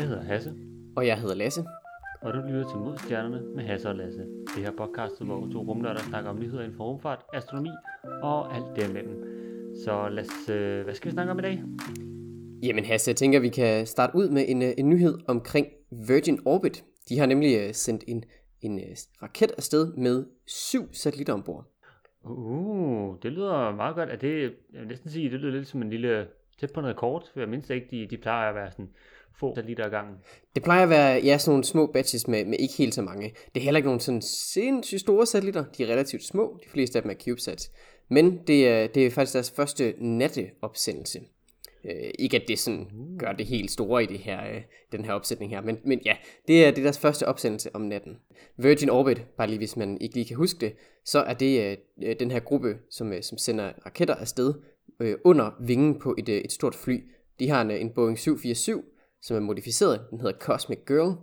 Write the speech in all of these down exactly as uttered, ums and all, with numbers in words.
Jeg hedder Hasse. Og jeg hedder Lasse. Og du lytter til Modstjernerne med Hasse og Lasse. Det her podcastet, hvor to rumnørder snakker om nyheder inden for rumfart, astronomi og alt derimellem. Så Lasse, hvad skal vi snakke om i dag? Jamen Hasse, jeg tænker, vi kan starte ud med en, en nyhed omkring Virgin Orbit. De har nemlig sendt en, en raket afsted med syv satellitter ombord. Uh, det lyder meget godt. Er det, jeg vil næsten sige, det lyder lidt som en lille tæt på en rekord. Jeg mindst ikke, de, de plejer at være sådan få satellitter ad gangen. Det plejer at være, ja, sådan nogle små batches med, med ikke helt så mange. Det er heller ikke nogle sådan sindssygt store satellitter. De er relativt små. De fleste af dem er CubeSats. Men det er, det er faktisk deres første natteopsendelse. Øh, ikke at det sådan gør det helt store i det her, øh, den her opsætning her, men, men ja, det er, det er deres første opsendelse om natten. Virgin Orbit, bare lige hvis man ikke lige kan huske det, så er det øh, den her gruppe, som, øh, som sender raketter afsted øh, under vingen på et, øh, et stort fly. De har en, en Boeing syv fire syv, som er modificeret, den hedder Cosmic Girl,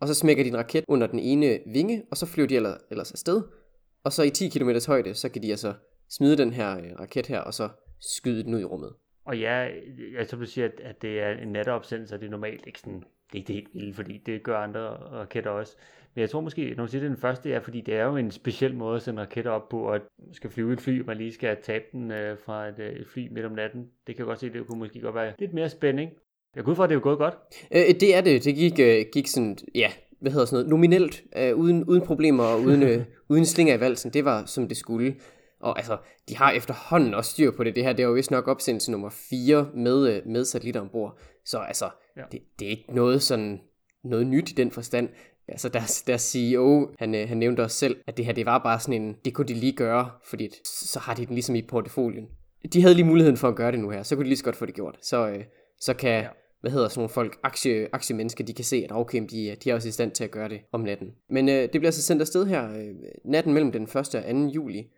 og så smækker de en raket under den ene vinge, og så flyver de ellers, ellers afsted, og så i ti kilometer højde, så kan de altså smide den her øh, raket her, og så skyde den ud i rummet. Og ja, jeg tror, du siger, at det er en natteopsendelse, og det er normalt ikke sådan, det er ikke det helt vildt, fordi det gør andre raketter også. Men jeg tror måske, når du siger, det er den første, er, fordi det er jo en speciel måde at sende raketter op på, og at man skal flyve et fly, og man lige skal tabe den øh, fra et, øh, et fly midt om natten. Det kan jeg godt se, det kunne måske godt være lidt mere spænding. Jeg kunne ud fra, at det er jo gået godt. Øh, det er det. Det gik, øh, gik sådan, ja, hvad hedder sådan noget, nominelt, øh, uden, uden problemer og uden, øh, uden slinger i valsen. Det var, som det skulle. Og altså, de har efterhånden også styr på det. Det her, det er jo vist nok opsendelse nummer fire med, med satellitter ombord. Så altså, ja. det, det er ikke noget sådan noget nyt i den forstand. Altså, deres, deres C E O, han, han nævnte også selv, at det her, det var bare sådan en, det kunne de lige gøre, fordi så har de den ligesom i porteføljen. De havde lige muligheden for at gøre det nu her, så kunne de lige så godt få det gjort. Så, øh, så kan... Ja. Hvad hedder sådan nogle folk, aktie, aktiemennesker, de kan se, at okay, de, de er også i stand til at gøre det om natten. Men øh, det bliver så sendt afsted her øh, natten mellem den første og anden juli.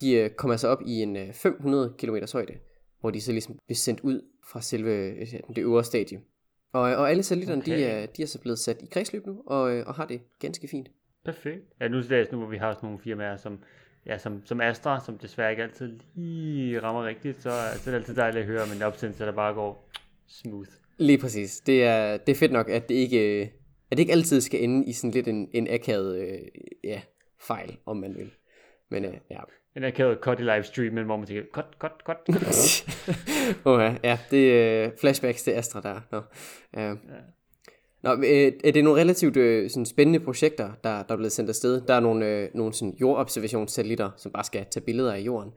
De øh, kommer så altså op i en øh, fem hundrede kilometer højde, hvor de så ligesom bliver sendt ud fra selve øh, det øvre stadie. Og, og alle satellitterne, okay. de, er, de er så blevet sat i kredsløb nu, og, øh, og har det ganske fint. Perfekt. Ja, nu er det nu, hvor vi har sådan nogle firmaer, som, ja, som, som Astra, som desværre ikke altid lige rammer rigtigt, så, så er det altid dejligt at høre om en opsendelse, der bare går smooth. Lige præcis. Det er, det er fedt nok, at det, ikke, at det ikke altid skal ende i sådan lidt en, en akavet øh, ja, fejl, om man vil. Men øh, ja... En akavet cut i livestreamen, hvor man tænker, cut, cut, cut. Okay, ja, det er øh, flashbacks til Astra der. Nå, øh. ja. Nå øh, det er nogle relativt øh, sådan spændende projekter, der, der er blevet sendt afsted. Der er nogle, øh, nogle sådan jordobservationssatellitter, som bare skal tage billeder af jorden.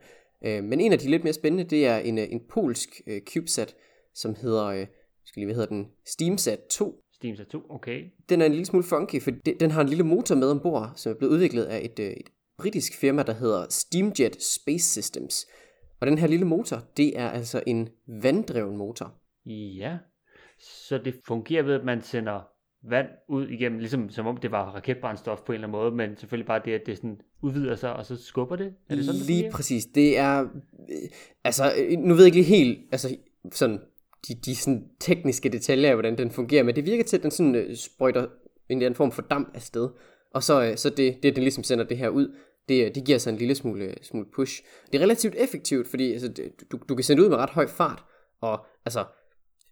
Øh, men en af de lidt mere spændende, det er en, en polsk øh, CubeSat, som hedder, øh, skal lige, hvad hedder den? Steamsat to. Steamsat to, okay. Den er en lille smule funky, for det, den har en lille motor med ombord, som er blevet udviklet af et... Øh, et britisk firma, der hedder Steamjet Space Systems. Og den her lille motor, det er altså en vanddreven motor. Ja, så det fungerer ved, at man sender vand ud igennem, ligesom som om det var raketbrændstof på en eller anden måde, men selvfølgelig bare det, at det sådan udvider sig, og så skubber det. Er det sådan, det lige præcis. Det er, øh, altså, øh, nu ved jeg ikke lige helt, altså sådan, de, de sådan tekniske detaljer af, hvordan den fungerer, men det virker til, at den sådan øh, sprøjter en eller anden form for damp afsted. Og så, så det, det, den ligesom sender det her ud, det, det giver så en lille smule, smule push. Det er relativt effektivt, fordi altså, du, du kan sende ud med ret høj fart, og altså,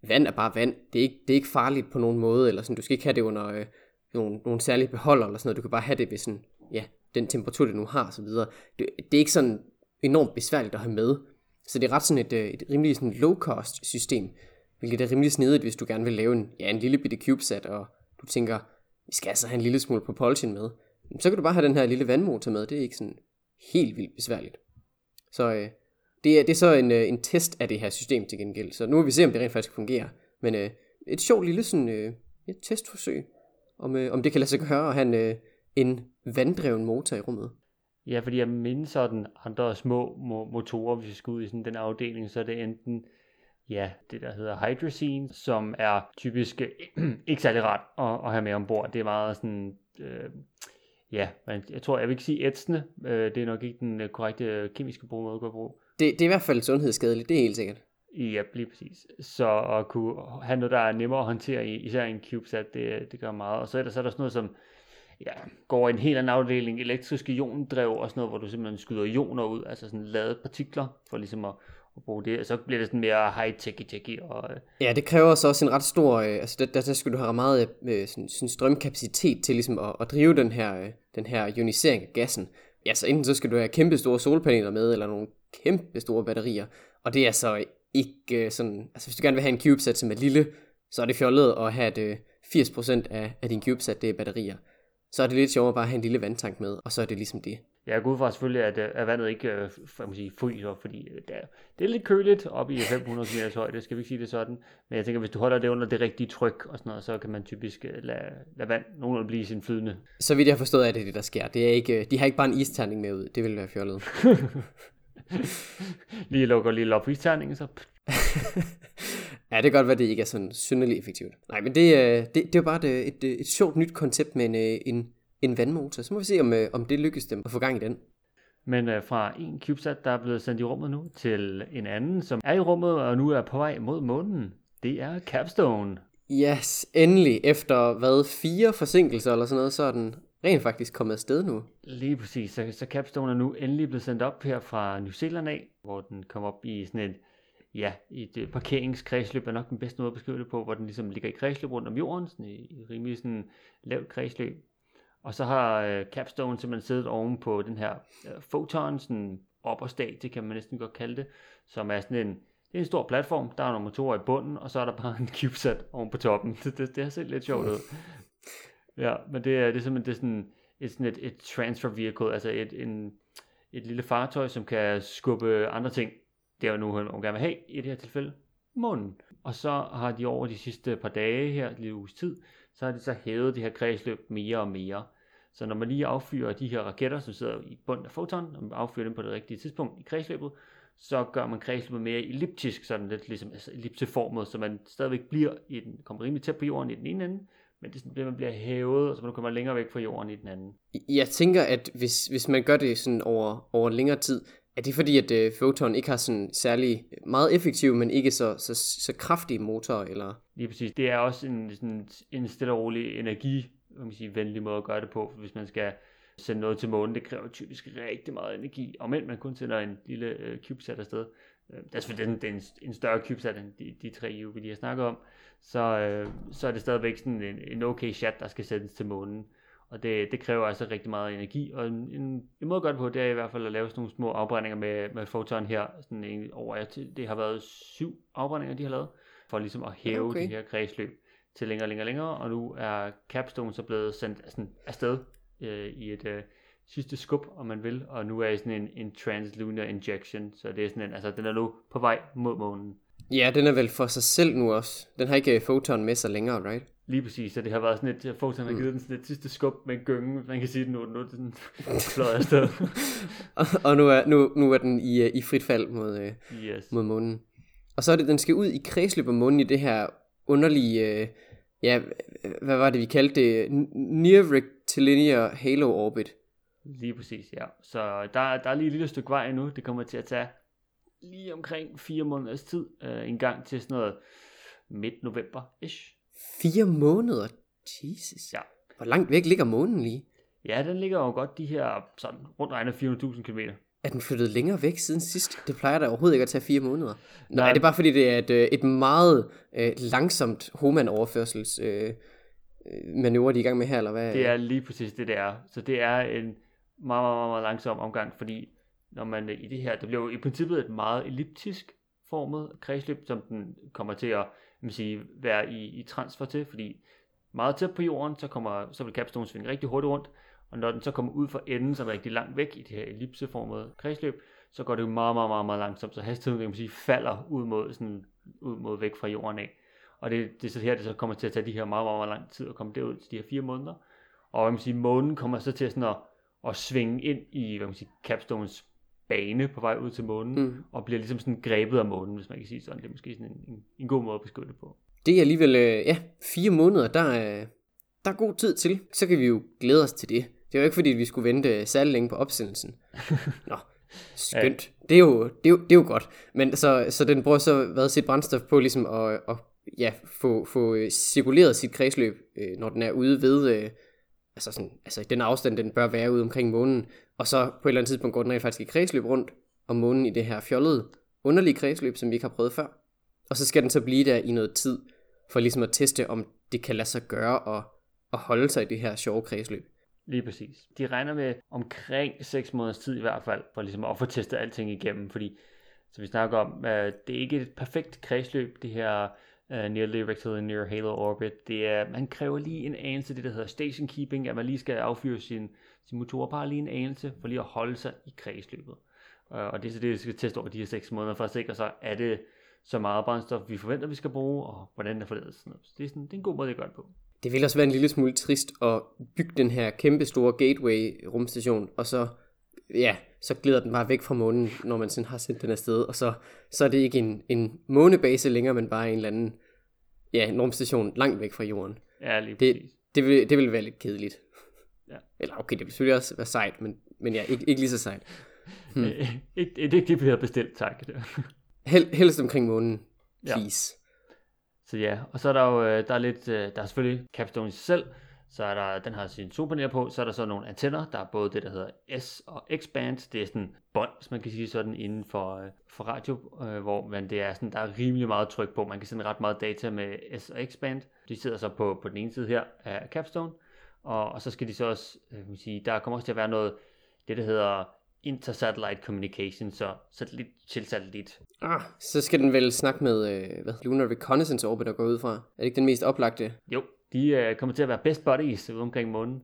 vand er bare vand. Det er ikke, det er ikke farligt på nogen måde, eller sådan, du skal ikke have det under øh, nogle, nogle særlige beholder, eller sådan noget. Du kan bare have det ved sådan, ja, den temperatur, det nu har, og så videre. Det, det er ikke sådan enormt besværligt at have med. Så det er ret sådan et, et rimelig sådan low-cost system, hvilket er rimelig snedigt, hvis du gerne vil lave en, ja, en lille bitte CubeSat, og du tænker... Vi skal altså have en lille smule propulsion med. Så kan du bare have den her lille vandmotor med. Det er ikke sådan helt vildt besværligt. Så øh, det, er, det er så en, øh, en test af det her system til gengæld. Så nu vil vi se, om det rent faktisk fungerer. Men øh, et sjovt lille sådan, øh, et testforsøg, om, øh, om det kan lade sig gøre at have en, øh, en vanddreven motor i rummet. Ja, fordi jeg minder sådan andre små motorer, hvis vi skal ud i sådan den afdeling, så er det enten... Ja, det der hedder hydrazine, som er typisk ikke særlig rart at, at have med ombord. Det er meget sådan, øh, ja, jeg tror, jeg vil ikke sige ætsende. Det er nok ikke den korrekte kemiske måde at gå bruge. Det, det er i hvert fald sundhedsskadeligt, det er helt sikkert. Ja, lige præcis. Så at kunne have noget, der er nemmere at håndtere, især i en CubeSat, det, det gør meget. Og så er der, så er der sådan noget som, ja, går i en helt anden afdeling, elektriske iondrev og sådan noget, hvor du simpelthen skyder ioner ud, altså sådan ladede partikler, for ligesom at at bruge det, og så bliver det sådan mere high-techy-techy. Og... ja, det kræver så også en ret stor, øh, altså der, der, der skal du have meget øh, sådan, sådan strømkapacitet til ligesom at, at drive den her, øh, den her ionisering af gassen. Ja, så enten så skal du have kæmpe store solpaneler med, eller nogle kæmpe store batterier, og det er så ikke øh, sådan, altså hvis du gerne vil have en CubeSat, som er lille, så er det fjollet at have at øh, firs procent af, af din CubeSat, det er batterier. Så er det lidt sjovere bare at have en lille vandtank med, og så er det ligesom det. Jeg går ud fra selvfølgelig, at, at vandet ikke fryser, fordi der, det er lidt køligt op i fem hundrede meters højde, skal vi ikke sige det sådan. Men jeg tænker, hvis du holder det under det rigtige tryk og sådan noget, så kan man typisk lade, lade vand nogenlunde blive sin flydende. Så vidt jeg har forstået, er det det, der sker. Det er ikke, de har ikke bare en isterning med ud, det ville være fjollet. Lige lukker lige op på isterningen, så... Ja, det kan godt være, det ikke er sådan synderligt effektivt. Nej, men det, det, det er jo bare et, et, et sjovt nyt koncept med en, en, en vandmotor. Så må vi se, om, om det lykkes dem at få gang i den. Men uh, fra en CubeSat, der er blevet sendt i rummet nu, til en anden, som er i rummet og nu er på vej mod månen, det er Capstone. Yes, endelig. Efter hvad, fire forsinkelser eller sådan noget, så er den rent faktisk kommet afsted nu. Lige præcis. Så, så Capstone er nu endelig blevet sendt op her fra New Zealand af, hvor den kom op i sådan et... ja, et parkeringskredsløb er nok den bedste måde at beskrive det på, hvor den ligesom ligger i kredsløb rundt om jorden, sådan i rimelig sådan lavt kredsløb. Og så har øh, Capstone simpelthen siddet oven på den her øh, Photon, sådan opperstat, det kan man næsten godt kalde det, som er sådan en, det er en stor platform, der er nogle motorer i bunden, og så er der bare en CubeSat oven på toppen. Det, det, det har set lidt sjovt ud. Ja, men det er, det er simpelthen det er sådan, et, sådan et, et transfer vehicle, altså et, en, et lille fartøj, som kan skubbe andre ting. Det er jo nu, hun gerne vil have, i det her tilfælde, månen. Og så har de over de sidste par dage her, lidt uges tid, så har de så hævet det her kredsløb mere og mere. Så når man lige affyrer de her raketter, som sidder i bunden af Photon, og man affyrer dem på det rigtige tidspunkt i kredsløbet, så gør man kredsløbet mere elliptisk, sådan lidt ligesom altså ellipseformet, så man stadigvæk bliver i den, kommer rimelig tæt på jorden i den ene ende, men det bliver man bliver hævet, og så man kommer længere væk fra jorden i den anden. Jeg tænker, at hvis, hvis man gør det sådan over, over længere tid, er det fordi, at øh, Photon ikke har sådan særlig meget effektiv, men ikke så, så, så kraftig motor, eller? Lige præcis. Det er også en, sådan, en stille og rolig energi, kan man sige, venlig måde at gøre det på, hvis man skal sende noget til månen. Det kræver typisk rigtig meget energi, og men man kun sender en lille øh, CubeSat afsted. Øh, det er selvfølgelig det er en, en større CubeSat end de, de tre, vi lige har snakket om. Så, øh, så er det stadigvæk sådan en, en okay chat, der skal sendes til månen. Og det, det kræver altså rigtig meget energi, og en, en, en måde at gøre det på, det er i hvert fald at lave sådan nogle små afbrændinger med, med Photon her, sådan en, over, det har været syv afbrændinger, de har lavet, for ligesom at hæve okay. de her kredsløb til længere, længere, længere, og nu er Capstone så blevet sendt sådan afsted øh, i et øh, sidste skub, om man vil, og nu er det sådan en, en translunar injection, så det er sådan en, altså den er nu på vej mod månen. Ja, den er vel for sig selv nu også. Den har ikke Photon med sig længere, right? Lige præcis, så det har været sådan et, Photon har givet den sådan et sidste skub med en gynge, man kan sige den nu, nu er den fløjet afsted. og og nu, er, nu, nu er den i, i frit fald mod, yes. mod månen. Og så er det, den skal ud i kredsløb om månen i det her underlige, ja, hvad var det vi kaldte det, near-rectilinear halo orbit. Lige præcis, ja. Så der, der er lige et lille stykke vej endnu, det kommer til at tage lige omkring fire måneders tid, øh, en gang til sådan noget midt november-ish. Fire måneder? Jesus. Ja. Hvor langt væk ligger månen lige? Ja, den ligger jo godt de her sådan rundt regnet fire hundrede tusind kilometer. Er den flyttet længere væk siden sidst? Det plejer da overhovedet ikke at tage fire måneder. Nej, Nej det er bare fordi det er et, et meget øh, langsomt Hohmann-overførsels øh, manøvre, de er i gang med her, eller hvad? Det er lige præcis det, det er. Så det er en meget, meget, meget langsom omgang, fordi når man i det her, det bliver jo i princippet et meget elliptisk formet kredsløb, som den kommer til at man sige, være i, i transfer til, fordi meget tæt på jorden, så, kommer, så vil Capstone svinge rigtig hurtigt rundt, og når den så kommer ud fra enden, som er rigtig langt væk i det her ellipseformede kredsløb, så går det jo meget, meget, meget, meget langsomt, så hastigheden kan man sige, falder ud mod, sådan, ud mod væk fra jorden af. Og det, det er så her, det så kommer til at tage de her meget, meget, meget lang tid at komme derud til de her fire måneder, og man sige, månen kommer så til sådan at, at svinge ind i hvad man siger, Capstones bane på vej ud til månen, mm. og bliver ligesom sådan grebet af månen, hvis man kan sige sådan. Det er måske sådan en, en, en god måde at beskrive det på. Det er alligevel, ja, fire måneder, der er, der er god tid til. Så kan vi jo glæde os til det. Det er jo ikke fordi, vi skulle vente særlig længe på opsendelsen. Nå, skønt. Ja. Det, er jo, det, er jo, det er jo godt. Men så, så den bruger så været sit brændstof på ligesom at, at ja, få, få cirkuleret sit kredsløb, når den er ude ved... Altså, sådan, altså den afstand, den bør være ude omkring månen, og så på et eller andet tidspunkt går den rent faktisk i kredsløb rundt om månen i det her fjollede underlige kredsløb, som vi ikke har prøvet før. Og så skal den så blive der i noget tid, for ligesom at teste, om det kan lade sig gøre at, at holde sig i det her sjove kredsløb. Lige præcis. De regner med omkring seks måneders tid i hvert fald, for ligesom at få testet alting igennem, fordi, som vi snakker om, øh, det er ikke et perfekt kredsløb, det her øh, near-rectilinear halo orbit. Det er, man kræver lige en anelse, det der hedder station keeping, at man lige skal affyre sin, sin motor, bare lige en anelse, for lige at holde sig i kredsløbet. Øh, og det er så det, vi skal teste over de her seks måneder, for at sikre sig, er det så meget brændstof, vi forventer, vi skal bruge, og hvordan der forledes sådan noget. Det er, sådan, det er en god måde at gøre det på. Det vil også være en lille smule trist at bygge den her kæmpe store Gateway-rumstation, og så, ja, så glider den bare væk fra månen, når man sådan har sendt den afsted, og så, så er det ikke en, en månebase længere, men bare en eller anden, ja, en rumstation langt væk fra jorden. Ja, lige det, præcis. Det vil, det vil være lidt kedeligt. Ja. Eller okay, det vil selvfølgelig også være sejt, men, men ja, ikke, ikke lige så sejt. Hmm. Æ, ikke, ikke det bliver bestilt, tak. Hel, helst omkring månen, please. Ja. Så ja, og så er der jo, der er lidt, der er selvfølgelig Capstone selv, så er der, den har sine solpaneler på, så er der så nogle antenner, der er både det, der hedder S og X-band, det er sådan bånd, hvis man kan sige sådan, inden for, for radio, hvor man, det er sådan, der er rimelig meget tryk på, man kan sende ret meget data med S og X-band, de sidder så på, på den ene side her af Capstone, og, og så skal de så også, man sige, der kommer også til at være noget, det der hedder Intersatellite Communication, så satellit til satellit. Ah, så skal den vel snakke med øh, hvad, Lunar Reconnaissance Orbiter går ud fra. Er det ikke den mest oplagte? Jo, de øh, kommer til at være best buddies ude omkring månen.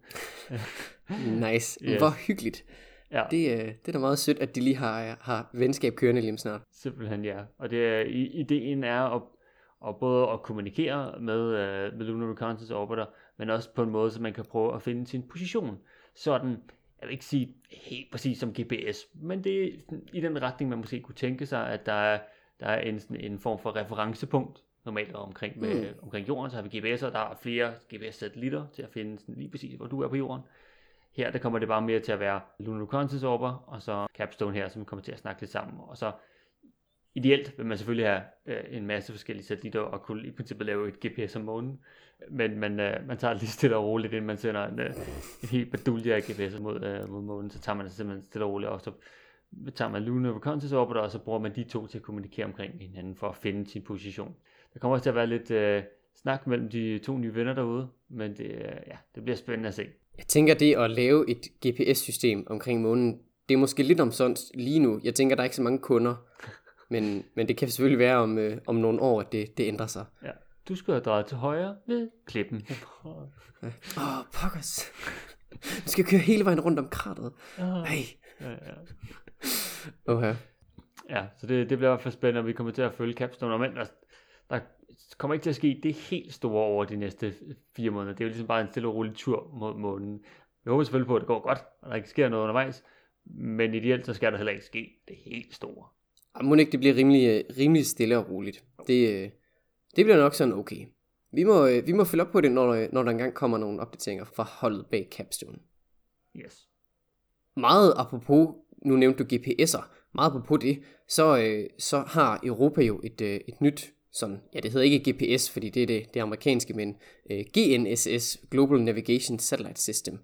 Nice, yes. Hvor hyggeligt. Ja. Det, øh, det er da meget sødt, at de lige har, har venskab kørende lige snart. Simpelthen ja, og det, ideen er at, at både at kommunikere med, øh, med Lunar Reconnaissance Orbiter, men også på en måde, så man kan prøve at finde sin position, sådan. Jeg vil ikke sige helt præcis som G P S, men det er i den retning, man måske kunne tænke sig, at der er, der er en, en form for referencepunkt, normalt omkring, med, mm. omkring jorden, så har vi G P S'er, der er flere G P S-satellitter til at finde sådan, lige præcis, hvor du er på jorden. Her der kommer det bare mere til at være Lunar Reconnaissance Orbiter, og så Capstone her, som kommer til at snakke lidt sammen, og så ideelt vil man selvfølgelig have øh, en masse forskellige satellitter og kunne i princippet lave et G P S om månen, men man, øh, man tager lige stille og roligt, inden man sender en, øh, en helt badulje af G P S'er mod, øh, mod månen, så tager man det simpelthen stille og roligt, og så tager man Lunar Reconnaissance Orbiter, og så bruger man de to til at kommunikere omkring hinanden for at finde sin position. Der kommer også til at være lidt øh, snak mellem de to nye venner derude, men det, øh, ja, det bliver spændende at se. Jeg tænker det at lave et G P S-system omkring månen, det er måske lidt omsonst lige nu. Jeg tænker, der er ikke så mange kunder. Men, men det kan selvfølgelig være om, øh, om nogle år, at det, det ændrer sig. Ja. Du skal have drejet til højre ved klippen. Åh, ja. oh, pokkers. Du skal køre hele vejen rundt om krateret. Oh. Hey. Ja, ja. Okay. Ja, så det, det bliver i hvert fald spændende, og vi kommer til at følge Capstone. Men der, der kommer ikke til at ske det helt store over de næste fire måneder. Det er jo ligesom bare en stille og rolig tur mod månen. Jeg håber selvfølgelig på, at det går godt, og der ikke sker noget undervejs. Men ideelt, så skal der heller ikke ske det helt store. Må ikke det bliver rimelig, rimelig stille og roligt. Det, det bliver nok sådan okay. Vi må, vi må følge op på det, når, når der engang kommer nogle opdateringer fra holdet bag Capstone. Yes. Meget apropos, nu nævnte du G P S'er, meget apropos det, så, så har Europa jo et, et nyt, sådan, ja det hedder ikke G P S, fordi det er det, det amerikanske, men G N S S, Global Navigation Satellite System.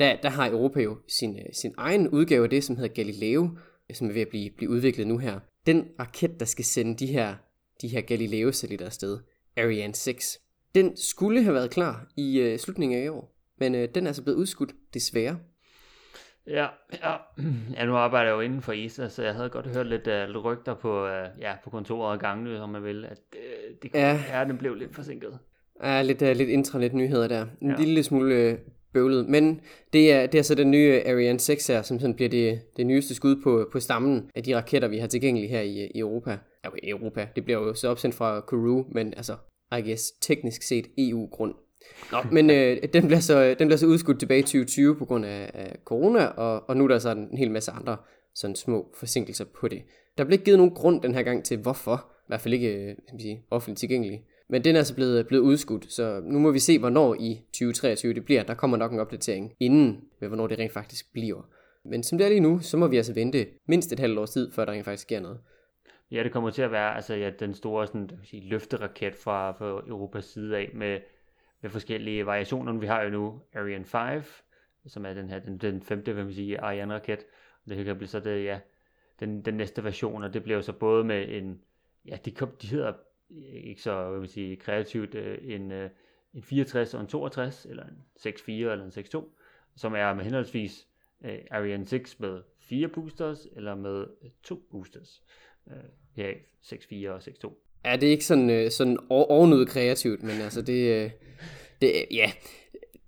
Der, der har Europa jo sin, sin egen udgave af det, som hedder Galileo, som er ved at blive, blive udviklet nu her. Den raket, der skal sende de her, de her Galileo-satellitter afsted, Ariane seks, den skulle have været klar i øh, slutningen af i år, men øh, den er altså blevet udskudt, desværre. Ja, ja. ja, nu arbejder jeg jo inden for E S A, så jeg havde godt hørt lidt, øh, lidt rygter på, øh, ja, på kontoret og gangene, om man vil, at øh, det kunne ja. være, den blev lidt forsinket. Ja, lidt, øh, lidt intranet-nyheder der. En ja. lille smule øh, bøvlet, men det er, det er så den nye Ariane seks her, som sådan bliver det, det nyeste skud på, på stammen af de raketter, vi har tilgængelige her i, i Europa. Okay, Europa, det bliver jo så opsendt fra Kourou, men altså, I guess, teknisk set E U-grund. Nå, men øh, den, bliver så, den bliver så udskudt tilbage i tyve tyve på grund af, af corona, og, og nu er der så en hel masse andre sådan små forsinkelser på det. Der blev ikke givet nogen grund den her gang til, hvorfor, i hvert fald ikke sige, offentligt tilgængelig. Men den er så blevet, blevet udskudt, så nu må vi se, hvornår i tyve treogtyve det bliver. Der kommer nok en opdatering inden, med hvornår det rent faktisk bliver. Men som det er lige nu, så må vi altså vente mindst et halvt års tid, før der rent faktisk sker noget. Ja, det kommer til at være altså, ja, den store sådan, sige, løfteraket fra, fra Europas side af, med, med forskellige variationer. Vi har jo nu Ariane fem, som er den her den, den femte, hvad man siger, Ariane-raket. Det kan blive så det, ja, den, den næste version, og det bliver jo så både med en, ja, de, de hedder ikke så, hvad vil man sige, kreativt, en, en fireogtres og en toogtres, eller en seks fire eller en seks to, som er med henholdsvis Ariane seks med fire boosters, eller med to boosters, ja, seks fire og seks to. Ja, det er ikke sådan, sådan ovenud kreativt, men altså det, det ja,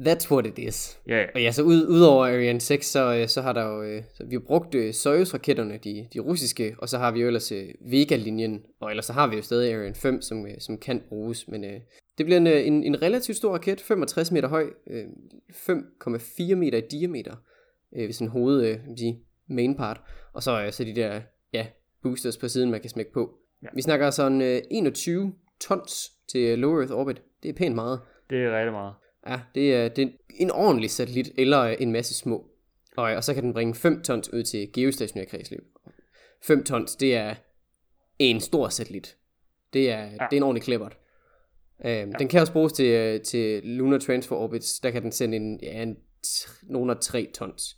that's what it is. Yeah. Og ja, så ud, ud over Ariane seks, så, så har der jo, så vi har brugt Soyuz-raketterne, de, de russiske, og så har vi jo ellers Vega-linjen, og ellers så har vi jo stadig Ariane fem, som, som kan bruges, men øh, det bliver en, en, en relativt stor raket, femogtres meter høj, øh, fem komma fire meter i diameter, øh, ved sådan hoved, øh, mainpart, og så, øh, så de der, ja, boosters på siden, man kan smække på. Ja. Vi snakker sådan øh, enogtyve tons til Low Earth Orbit. Det er pænt meget. Det er rigtig meget. Ja, det er, det er en ordentlig satellit, eller en masse små. Og, og så kan den bringe fem tons ud til geostationær kredsløb. fem tons, det er en stor satellit. Det er, ja. det er en ordentlig klippert. Øhm, ja. Den kan også bruges til, til Lunar Transfer Orbits. Der kan den sende en, ja, en nogle af tre tons,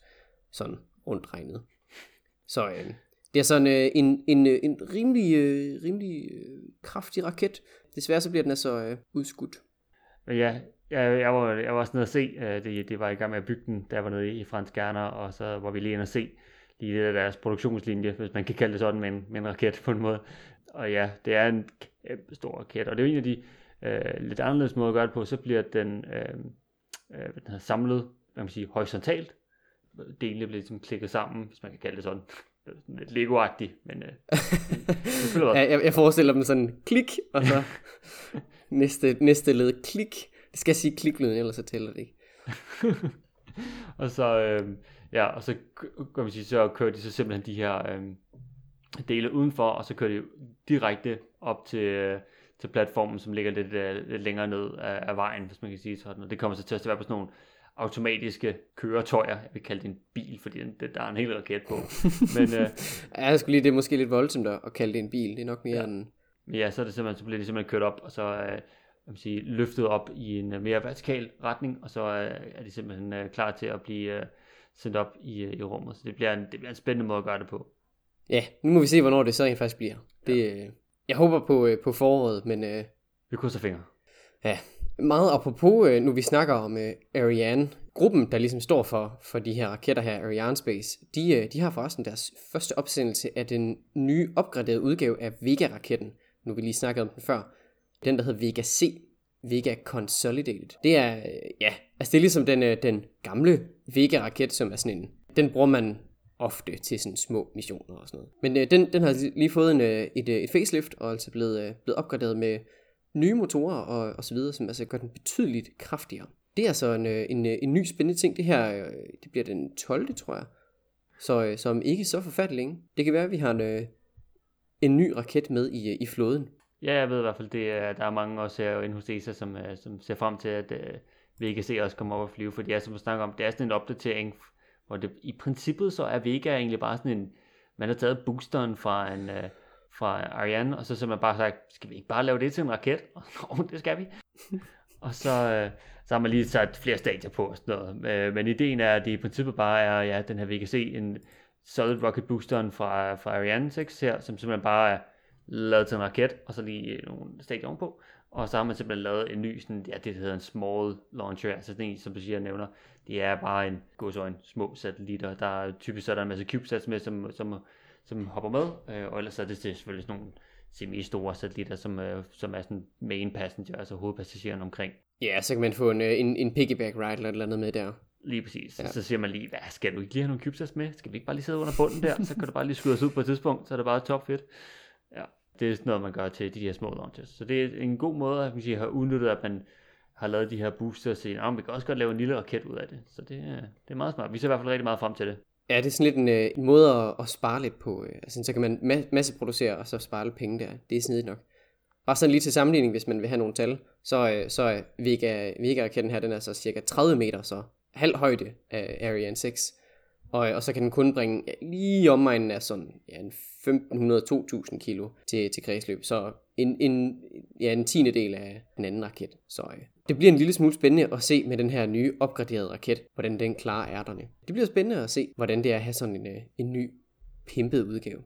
sådan rundt regnet. Så øh, det er sådan øh, en, en, en rimelig, øh, rimelig øh, kraftig raket. Desværre så bliver den altså øh, udskudt. Ja, jeg, jeg, var, jeg var også nede at se, øh, det, det var i gang med at bygge den, der var nede i Fransk Gerner, og så var vi lige inde at se lige det der deres produktionslinje, hvis man kan kalde det sådan med en, med en raket på en måde. Og ja, det er en kæmpe stor raket, og det er jo en af de øh, lidt anderledes måder at gøre det på. Så bliver den, øh, øh, den samlet, hvad man kan sige, horisontalt. Delene bliver ligesom klikket sammen, hvis man kan kalde det sådan. Lidt Lego-agtigt, men øh, ja, jeg, jeg forestiller mig sådan klik, og så næste, næste led klik. Det skal jeg sige kliklyden, ellers så tæller det ikke. Og så øh, ja, og så kan man sige, så kører de så simpelthen de her øh, dele udenfor, og så kører de direkte op til øh, til platformen, som ligger lidt, øh, lidt længere ned af, af vejen, hvis man kan sige sådan. Og det kommer så til at være på sådan nogle automatiske køretøjer. Jeg vil kalde det en bil, fordi der er en hel raket på. Men, øh, ja, jeg skulle lige, det er måske lidt voldsomt at kalde det en bil. Det er nok mere ja. en... Ja, så, er det simpelthen, så bliver det simpelthen kørt op, og så øh, man sige, løftet op i en mere vertikal retning, og så øh, er de simpelthen øh, klar til at blive øh, sendt op i, øh, i rummet. Så det bliver, en, det bliver en spændende måde at gøre det på. Ja, nu må vi se, hvornår det så rent faktisk bliver. Det, ja. øh, jeg håber på, øh, på foråret, men... Øh, vi krydser fingre. Ja. Meget apropos, nu vi snakker om Ariane, gruppen, der ligesom står for, for de her raketter her, Ariane Space, de, de har forresten deres første opsendelse af den nye opgraderede udgave af Vega-raketten. Nu vi lige snakkede om den før. Den, der hedder Vega C, Vega Consolidated. Det er, ja, altså det er ligesom den, den gamle Vega-raket, som er sådan en, den bruger man ofte til sådan små missioner og sådan noget. Men den, den har lige fået en, et, et facelift, og er altså blevet, blevet opgraderet med nye motorer og, og så videre, som altså gør den betydeligt kraftigere. Det er altså en, en, en ny spændende ting. Det her, det bliver den tolvte, tror jeg. Så som ikke så forfærdelig længe. Det kan være, at vi har en, en ny raket med i, i flåden. Ja, jeg ved i hvert fald, det er, der er mange også her inde hos E S A, som, som ser frem til, at Vega C også kommer op og flyve. For det er, som vi snakker om, det er sådan en opdatering, hvor det i princippet så er Vega egentlig bare sådan en, man har taget boosteren fra en... fra Ariane, og så simpelthen bare sagt, skal vi ikke bare lave det til en raket? Nå, det skal vi. Og så, så har man lige sat flere stadier på og sådan noget. Men ideen er, at det i princippet bare er, ja, den her V G C, en solid rocket boosteren fra, fra Ariane seks her, som simpelthen bare er lavet til en raket, og så lige nogle stadier ovenpå. Og så har man simpelthen lavet en ny, sådan, ja, det hedder en small launcher, altså sådan en, som du siger, nævner, det er bare en, god så en små satellitter, der er typisk så er der en masse CubeSats med, som, som som hopper med, øh, og ellers er det selvfølgelig sådan nogle semi-store satellitter, som, øh, som er sådan main passenger, altså hovedpassageren omkring. Ja, så kan man få en, en, en piggyback ride eller et eller andet med der. Lige præcis. Ja. Så siger man lige, hvad, skal du ikke lige have nogle CubeSats med? Skal vi ikke bare lige sidde under bunden der? Så kan du bare lige skyde os ud på et tidspunkt, så er det bare topfedt. Ja, det er sådan noget, man gør til de her små launches. Så det er en god måde at sige, have udnyttet, at man har lavet de her boosters, og siger, oh, vi kan også godt lave en lille raket ud af det. Så det, det er meget smart. Vi ser i hvert fald rigtig meget frem til det. Ja, det er sådan lidt en, øh, en måde at, at spare lidt på. Øh. Altså, så kan man ma- masseproducere og så spare lidt penge der. Det er snedigt nok. Bare sådan lige til sammenligning, hvis man vil have nogle tal, så, øh, så er Vega, Vega-raketten her, den er så cirka tredive meter, så halv højde af Ariane seks. Og, øh, og så kan den kun bringe ja, lige omegnen af sådan ja, femten hundrede til to tusind kilo til, til kredsløb. Så en, en, ja, en tiende del af en anden raket. Så øh. det bliver en lille smule spændende at se med den her nye opgraderede raket, hvordan den klarer ærterne. Det bliver spændende at se, hvordan det er at have sådan en, en ny pimpet udgave.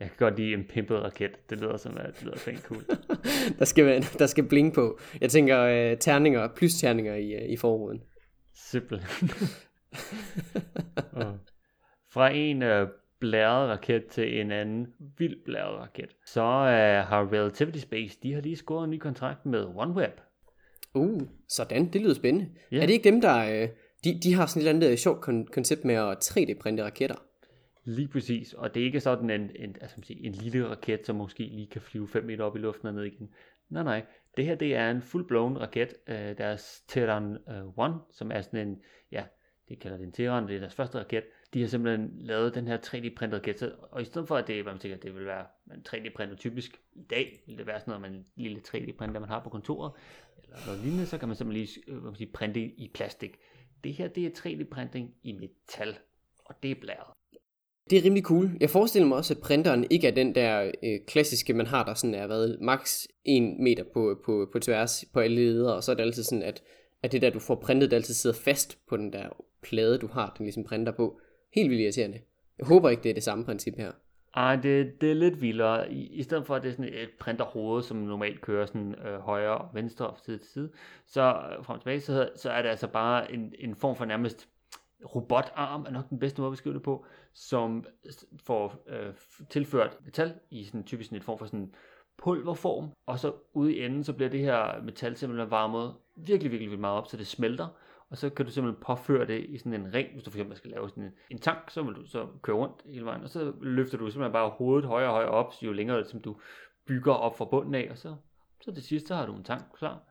Jeg kan godt lide en pimpet raket. Det lyder som at det lyder fint cool. der skal være, der skal blinke på. Jeg tænker uh, terninger, plus terninger i uh, i forruden. Simpelthen. uh. Fra en uh, blæret raket til en anden vild blæret raket. Så uh, har Relativity Space, de har lige scoret en ny kontrakt med OneWeb. Uh, sådan, det lyder spændende. Yeah. Er det ikke dem, der... Uh, de, de har sådan et eller andet sjovt kon- koncept med at tre D-printe raketter? Lige præcis, og det er ikke sådan en, en, altså, en lille raket, som måske lige kan flyve fem meter op i luften og ned igen. Nej, nej. Det her, det er en full-blown raket. Uh, deres Terran R, som er sådan en... Ja, det kalder den Terran, det er deres første raket. De har simpelthen lavet den her tre D-printede raket, og i stedet for, at det, hvad man tænker, det vil være en tre D-printer typisk i dag, vil det være sådan noget, man en lille tre D-printer, man har på kontoret, eller noget lignende, så kan man simpelthen lige hvad man siger, printe i plastik. Det her, det er tre D-printing i metal, og det er blæret. Det er rimelig cool. Jeg forestiller mig også, at printeren ikke er den der øh, klassiske, man har, der sådan er været maks en meter på, på, på tværs på alle ledere, og så er det altid sådan, at, at det der, du får printet, det altid sidder fast på den der plade, du har, den ligesom printer på. Helt vildt irriterende. Jeg håber ikke, det er det samme princip her. Ej, det, det er lidt vildere. I, i stedet for, at det er sådan et printerhoved, som normalt kører sådan øh, højre og venstre og side til side, så øh, frem tilbage, så, så er det altså bare en, en form for nærmest robotarm, er nok den bedste måde at beskrive det på, som får øh, tilført metal i sådan typisk sådan et form for sådan pulverform, og så ude i enden, så bliver det her metal simpelthen varmet virkelig, virkelig, virkelig meget op, så det smelter. Og så kan du simpelthen påføre det i sådan en ring. Hvis du for eksempel skal lave sådan en, en tank, så vil du så køre rundt hele vejen. Og så løfter du simpelthen bare hovedet højere og højere op, så jo længere som du bygger op fra bunden af. Og så, så til sidst, så har du en tank klar.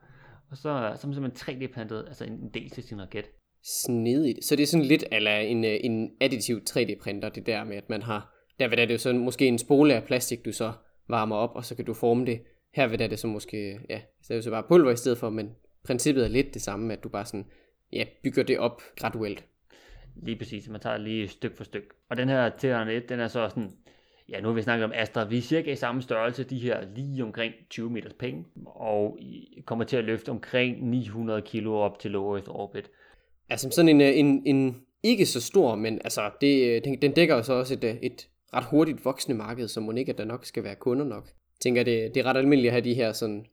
Og så, så er man simpelthen tre D-printet, altså en, en del til sin raket. Snedigt. Så det er sådan lidt eller en, en additiv tre D-printer, det der med, at man har... Derved er det jo sådan måske en spole af plastik, du så varmer op, og så kan du forme det. Herved er det så måske... Ja, så er det så bare pulver i stedet for, men princippet er lidt det samme, at du bare sådan... Ja, bygger det op graduelt. Lige præcis, man tager lige stykke for stykke. Og den her Terran et, den er så sådan, ja, nu har vi snakket om Astra, vi er cirka i samme størrelse, de her lige omkring tyve meters penge, og kommer til at løfte omkring ni hundrede kilo op til low Earth orbit. Altså sådan en, en, en ikke så stor, men altså, det, den dækker jo så også et, et ret hurtigt voksende marked, som mon ikke, at der nok skal være kunder nok. Jeg tænker, det, det er ret almindeligt at have de her sådan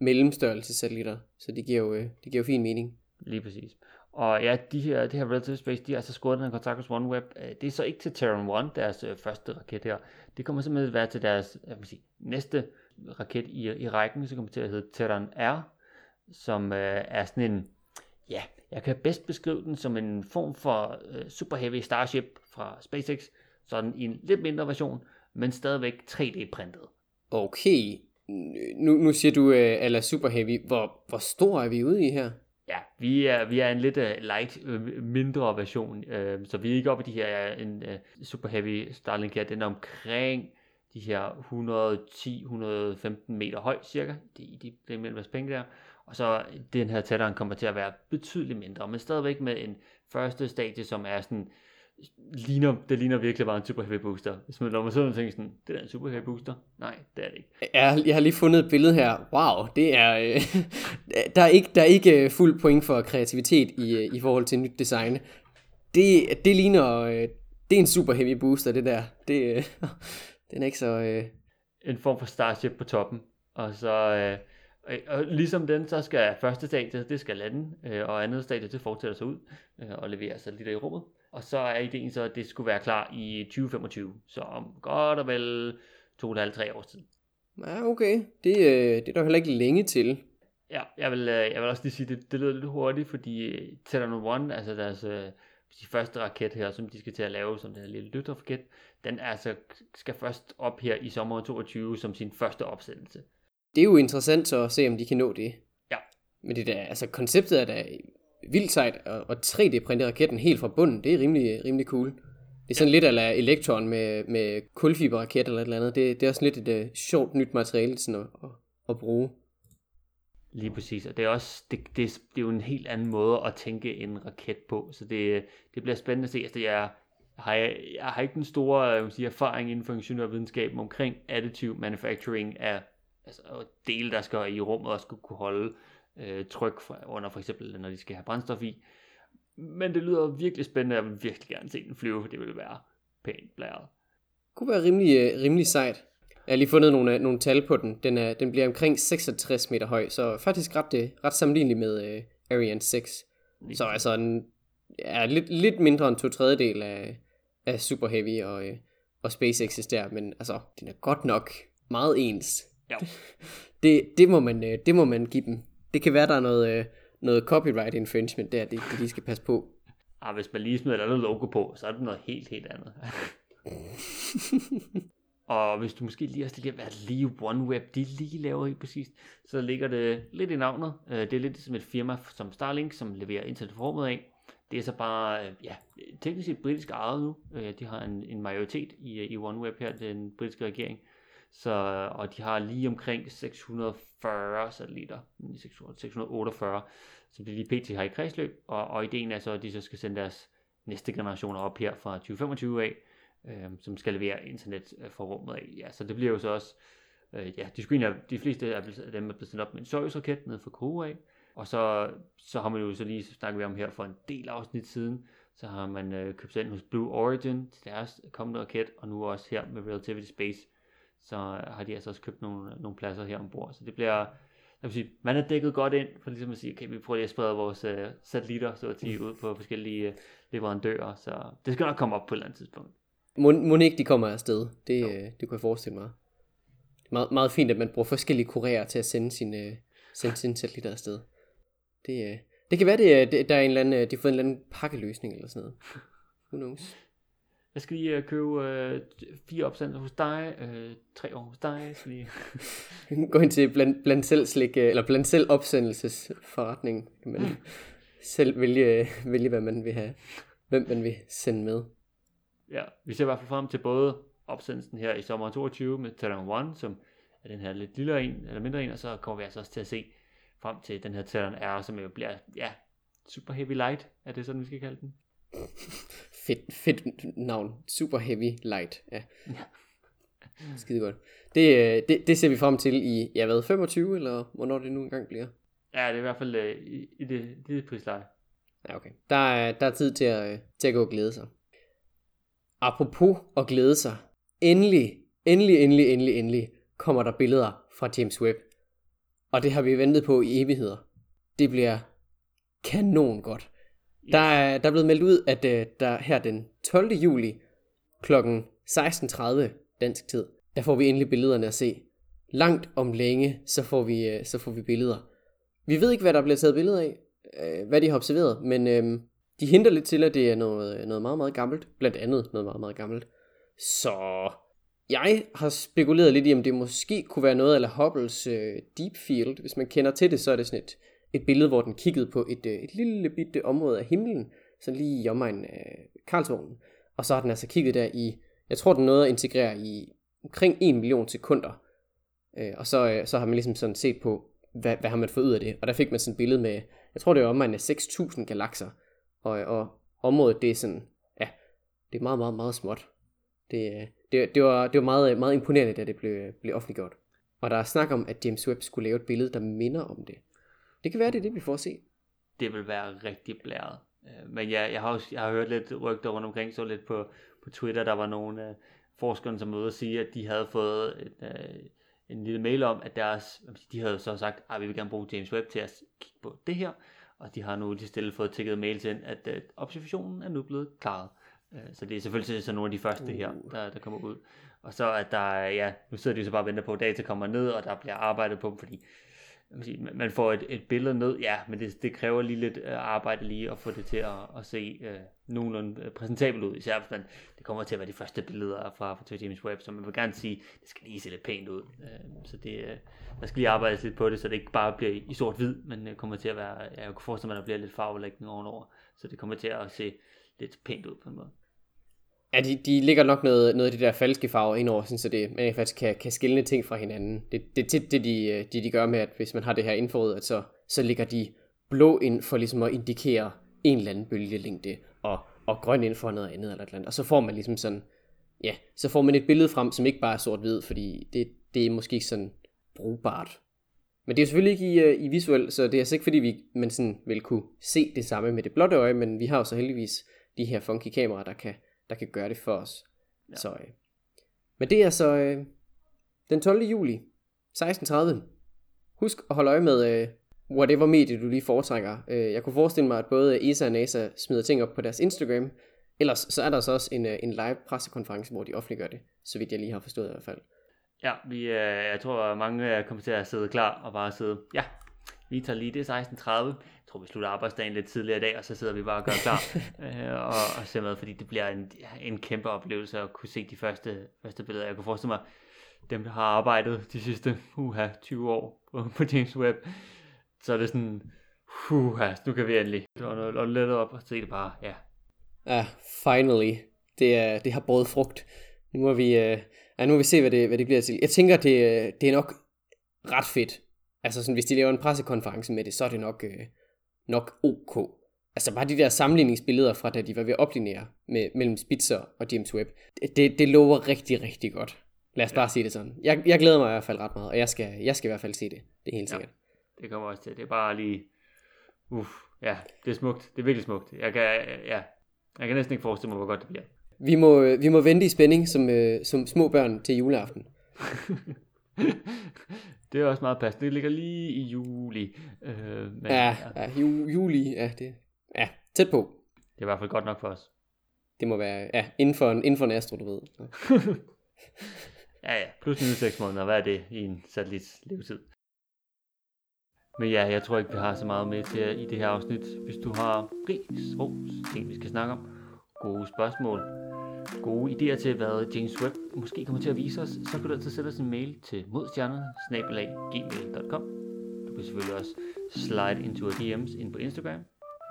mellemstørrelsessatellitter, så det giver jo, det giver jo fin mening. Lige præcis. Og ja, de her, det her Relative Space, de har så scoret den kontrakt hos OneWeb. Det er så ikke til Terran et, deres første raket her. Det kommer simpelthen til at være til deres jeg vil sige, næste raket i, i rækken, som kommer til at hedde Terran R, som øh, er sådan en, ja, jeg kan bedst beskrive den som en form for øh, Super Heavy Starship fra SpaceX, sådan i en lidt mindre version, men stadigvæk tre D-printet. Okay, nu, nu siger du øh, eller Super Heavy, hvor, hvor stor er vi ude i her? Ja, vi er, vi er en lidt uh, light, uh, mindre version, uh, så vi er ikke oppe i de her uh, en, uh, Super Heavy Starlink her. Den er omkring de her et hundrede og ti til et hundrede og femten meter høj cirka, de, de bliver mellem deres penge der. Og så den her Terran kommer til at være betydeligt mindre, men stadigvæk med en første stadie, som er sådan, ligner, det ligner virkelig bare en Super Heavy Booster. Hvis man lader mig sådan og tænker sådan, det der er en Super Heavy Booster? Nej, det er det ikke. Jeg, jeg har lige fundet et billede her. Wow, det er... Øh, der er ikke, der er ikke fuld point for kreativitet i, i forhold til nyt design. Det, det ligner... Øh, det er en Super Heavy Booster, det der. Det, øh, den er ikke så... Øh... En form for Starship på toppen. Og så... Øh, og ligesom den, så skal første stadie, det skal lande, øh, og andet stadie, det fortsætter sig ud øh, og leverer sig lidt i rummet. Og så er ideen så, at det skulle være klar i tyve femogtyve, så om godt og vel to komma fem til tre års tid. Ja, okay. Det, det er der heller ikke længe til. Ja, jeg vil, jeg vil også lige sige, at det, det lyder lidt hurtigt, fordi Terran et, altså deres de første raket her, som de skal til at lave, som den her lille lytterraket, den altså skal først op her i sommeren toogtyve som sin første opsendelse. Det er jo interessant så at se, om de kan nå det. Ja. Men det der, altså konceptet er da... vildt sejt, og tre D-printe raketten helt fra bunden, det er rimelig, rimelig cool. Det er sådan ja. Lidt ala Electron med, med kulfiberraket eller et eller andet. Det, det er også lidt et uh, sjovt nyt materiale sådan at, at, at bruge. Lige præcis, og det er, også, det, det, det er jo en helt anden måde at tænke en raket på, så det, det bliver spændende at se. Altså, jeg, har, jeg har ikke den store jeg vil sige, erfaring inden for ingeniørvidenskaben omkring additive manufacturing af altså, dele, der skal i rummet og skulle kunne holde tryk under for eksempel, når de skal have brændstof i. Men det lyder virkelig spændende, jeg vil virkelig gerne se den flyve, det vil være pænt blæret. Kunne være rimelig, rimelig sejt. Jeg har lige fundet nogle, nogle tal på den. Den, er, den bliver omkring seksogtres meter høj, så faktisk ret, ret sammenlignelig med øh, Ariane seks. Så altså en, ja, lidt, lidt mindre end to tredjedel af, af Super Heavy og, øh, og SpaceX der, men altså, den er godt nok meget ens. Ja. Det, det, må man, øh, det må man give dem. Det kan være, der er noget, øh, noget copyright infringement der, det, det lige skal passe på. Ah, hvis man lige smider et andet logo på, så er det noget helt, helt andet. Og hvis du måske lige har stillet at lige OneWeb, de lige laver helt præcis, så ligger det lidt i navnet. Det er lidt som et firma som Starlink, som leverer internetformet af. Det er så bare, ja, teknisk set britisk ejet nu. De har en, en majoritet i, i OneWeb her, den britiske regering. Så, og de har lige omkring seks hundrede og fyrre satellitter, seks hundrede og otteogfyrre, som de lige pt har i kredsløb. Og, og ideen er så, at de så skal sende deres næste generationer op her fra tyve femogtyve af, øh, som skal levere internet for rummet af. Ja, så det bliver jo så også, øh, ja, de, screener, de fleste af dem er blevet sendt op med en Soyuz-raket nede fra Kourou af. Og så, så har man jo så lige snakket om her for en del afsnit siden, så har man øh, købt sig ind hos Blue Origin til deres kommende raket, og nu også her med Relativity Space, så har de altså også købt nogle, nogle pladser her ombord. Så det bliver, jeg vil sige, man er dækket godt ind, for ligesom at sige, okay, vi prøver lige at sprede vores uh, satellitter, så at sige, ud på forskellige uh, leverandører, så det skal nok komme op på et eller andet tidspunkt. Mon, mon ikke de kommer afsted, det, øh, det kunne jeg forestille mig. Det er meget, meget fint, at man bruger forskellige kurierer til at sende sine, øh, sende sine satellitter afsted. Det, øh, det kan være, det, det, der er en eller anden, de har fået en eller anden pakkeløsning eller sådan noget. Who knows? Jeg skal lige købe øh, fire opsender hos dig, øh, tre år hos dig. Lige... Gå ind til bland, bland selv slik, eller bland selv opsendelsesforretningen. Kan man selv vælge, vælge, hvad man vil have, hvem man vil sende med. Ja, vi ser i hvert fald frem til både opsendelsen her i sommeren toogtyve med Terran et, som er den her lidt lille en, eller mindre en, og så kommer vi altså også til at se frem til den her Terran R, som jo bliver, ja, Super Heavy Light, er det sådan, vi skal kalde den? Fedt, fedt navn. Super Heavy Light. Ja. Skide godt. Det, det, det ser vi frem til i, ja hvad, femogtyve, eller hvornår det nu engang bliver? Ja, det er i hvert fald uh, i, i det, det prisleje. Ja, okay. Der er, der er tid til at, til at gå og glæde sig. Apropos at glæde sig. Endelig, endelig, endelig, endelig, endelig kommer der billeder fra James Webb. Og det har vi ventet på i evigheder. Det bliver kanon godt. Der er, der er blevet meldt ud, at uh, der her den tolvte juli kl. seksten tredive dansk tid, der får vi endelig billederne at se. Langt om længe, så får vi, uh, så får vi billeder. Vi ved ikke, hvad der bliver taget billeder af, uh, hvad de har observeret, men uh, de hinter lidt til, at det er noget, noget meget, meget gammelt. Blandt andet noget meget, meget gammelt. Så jeg har spekuleret lidt i, om det måske kunne være noget af Hubble's uh, Deep Field. Hvis man kender til det, så er det sådan et... Et billede, hvor den kiggede på et, et lille bitte område af himlen, så lige i omegnen af Karlsvognen. Og så har den altså kigget der i, jeg tror den nåede at integrere i omkring en million sekunder. Og så, så har man ligesom sådan set på, hvad, hvad har man fået ud af det. Og der fik man sådan et billede med, jeg tror det var omegnen af seks tusind galakser. Og, og området det er sådan, ja, det er meget, meget, meget småt. Det, det, det, var, det var meget, meget imponerende, da det blev, blev offentliggjort. Og der er snak om, at James Webb skulle lave et billede, der minder om det. Det kan være, det er det, vi får at se. Det vil være rigtig blæret. Men jeg, jeg, har, også, jeg har hørt lidt rygter rundt omkring, så lidt på, på Twitter, der var nogle af forskerne, som var ude og sige, at de havde fået en, øh, en lille mail om, at deres, de havde så sagt, at vi vil gerne bruge James Webb til at kigge på det her. Og de har nu lige stille fået tækket mail til, at øh, observationen er nu blevet klaret. Så det er selvfølgelig så nogle af de første her, der, der kommer ud. Og så at der, ja, nu sidder de så bare og venter på, at data kommer ned, og der bliver arbejdet på dem, fordi... Man får et, et billede ned, ja, men det, det kræver lige lidt arbejde lige at få det til at, at se øh, nogenlunde præsentabelt ud, især hvis man, det kommer til at være de første billeder fra, fra James Webb, så man vil gerne sige, det skal lige se lidt pænt ud, øh, så det, øh, der skal lige arbejdes lidt på det, så det ikke bare bliver i sort-hvid, men øh, kommer til at være, jeg kan forestille mig, at der bliver lidt farvelægning ovenover, så det kommer til at se lidt pænt ud på en måde. Ja, de, de ligger nok noget, noget af de der falske farver indover, sådan, så det, man faktisk kan, kan skille ting fra hinanden. Det, det er tit det, de, de, de gør med, at hvis man har det her indforud, at så, så ligger de blå ind for ligesom at indikere en eller anden bølgelængde, og, og grøn ind for noget andet eller et eller andet. Og så får man ligesom sådan, ja, så får man et billede frem, som ikke bare er sort-hvid, fordi det, det er måske ikke sådan brugbart. Men det er jo selvfølgelig ikke i, i visuelt, så det er altså ikke fordi, vi, man sådan vil kunne se det samme med det blotte øje, men vi har jo så heldigvis de her funky kameraer, der kan der kan gøre det for os. Ja. Så, øh. Men det er så øh, den tolvte juli, seksten tredive. Husk at holde øje med øh, whatever medie du lige foretrækker. Øh, jeg kunne forestille mig, at både E S A og NASA smider ting op på deres Instagram. Ellers så er der så også en, en live pressekonference, hvor de offentliggør det, så vidt jeg lige har forstået i hvert fald. Ja, vi, øh, jeg tror mange kommer til at sidde klar og bare sidde, ja, vi tager lige det seksten tredive. Jeg tror vi slutter arbejdsdagen lidt tidligere i dag, og så sidder vi bare og gør klar øh, og, og ser med, fordi det bliver en, en kæmpe oplevelse at kunne se de første, første billeder. Jeg kunne forestille mig, dem der har arbejdet de sidste uha, tyve år på James Webb, så er det sådan, uha, nu kan vi endelig og lette op og se det bare, ja. Ja, uh, finally. Det, uh, det har båret frugt. Nu må vi, uh, uh, nu må vi se, hvad det, hvad det bliver til. Jeg tænker, det, uh, det er nok ret fedt. Altså, sådan, hvis de laver en pressekonference med det, så er det nok, uh, nok ok. Altså, bare de der sammenligningsbilleder fra, da de var ved at oplinere med, mellem Spitzer og James Webb, det, det lover rigtig, rigtig godt. Lad os ja. bare sige det sådan. Jeg, jeg glæder mig i hvert fald ret meget, og jeg skal, jeg skal i hvert fald se det. Det er helt sikkert. Ja, det kommer også til. Det er bare lige... Uff, ja, det er smukt. Det er virkelig smukt. Jeg kan... Ja... Jeg kan næsten ikke forestille mig, hvor godt det bliver. Vi må, vi må vente i spænding som, øh, som små børn til juleaften. Det er også meget passende. Det ligger lige i juli. Øh, men, ja, ja, juli. Ja, det, ja, tæt på. Det er i hvert fald godt nok for os. Det må være ja, inden, for en, inden for en Astra, du ved. Ja, ja. Plus minus seks måneder. Hvad er det i en satellits levetid? Men ja, jeg tror ikke, vi har så meget med til i det her afsnit. Hvis du har ris, ros, ting vi skal snakke om, gode spørgsmål, gode idéer til, hvad James Webb måske kommer til at vise os, så kan du altid sende os en mail til modstjernet snabel-a gmail punktum com. Du kan selvfølgelig også slide into our D M's ind på Instagram,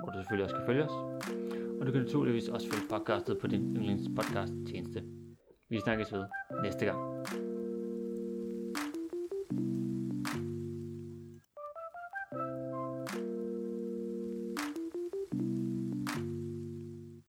hvor du selvfølgelig også kan følge os. Og du kan naturligvis også følge podcastet på din yndlingspodcast tjeneste. Vi snakkes ved næste gang.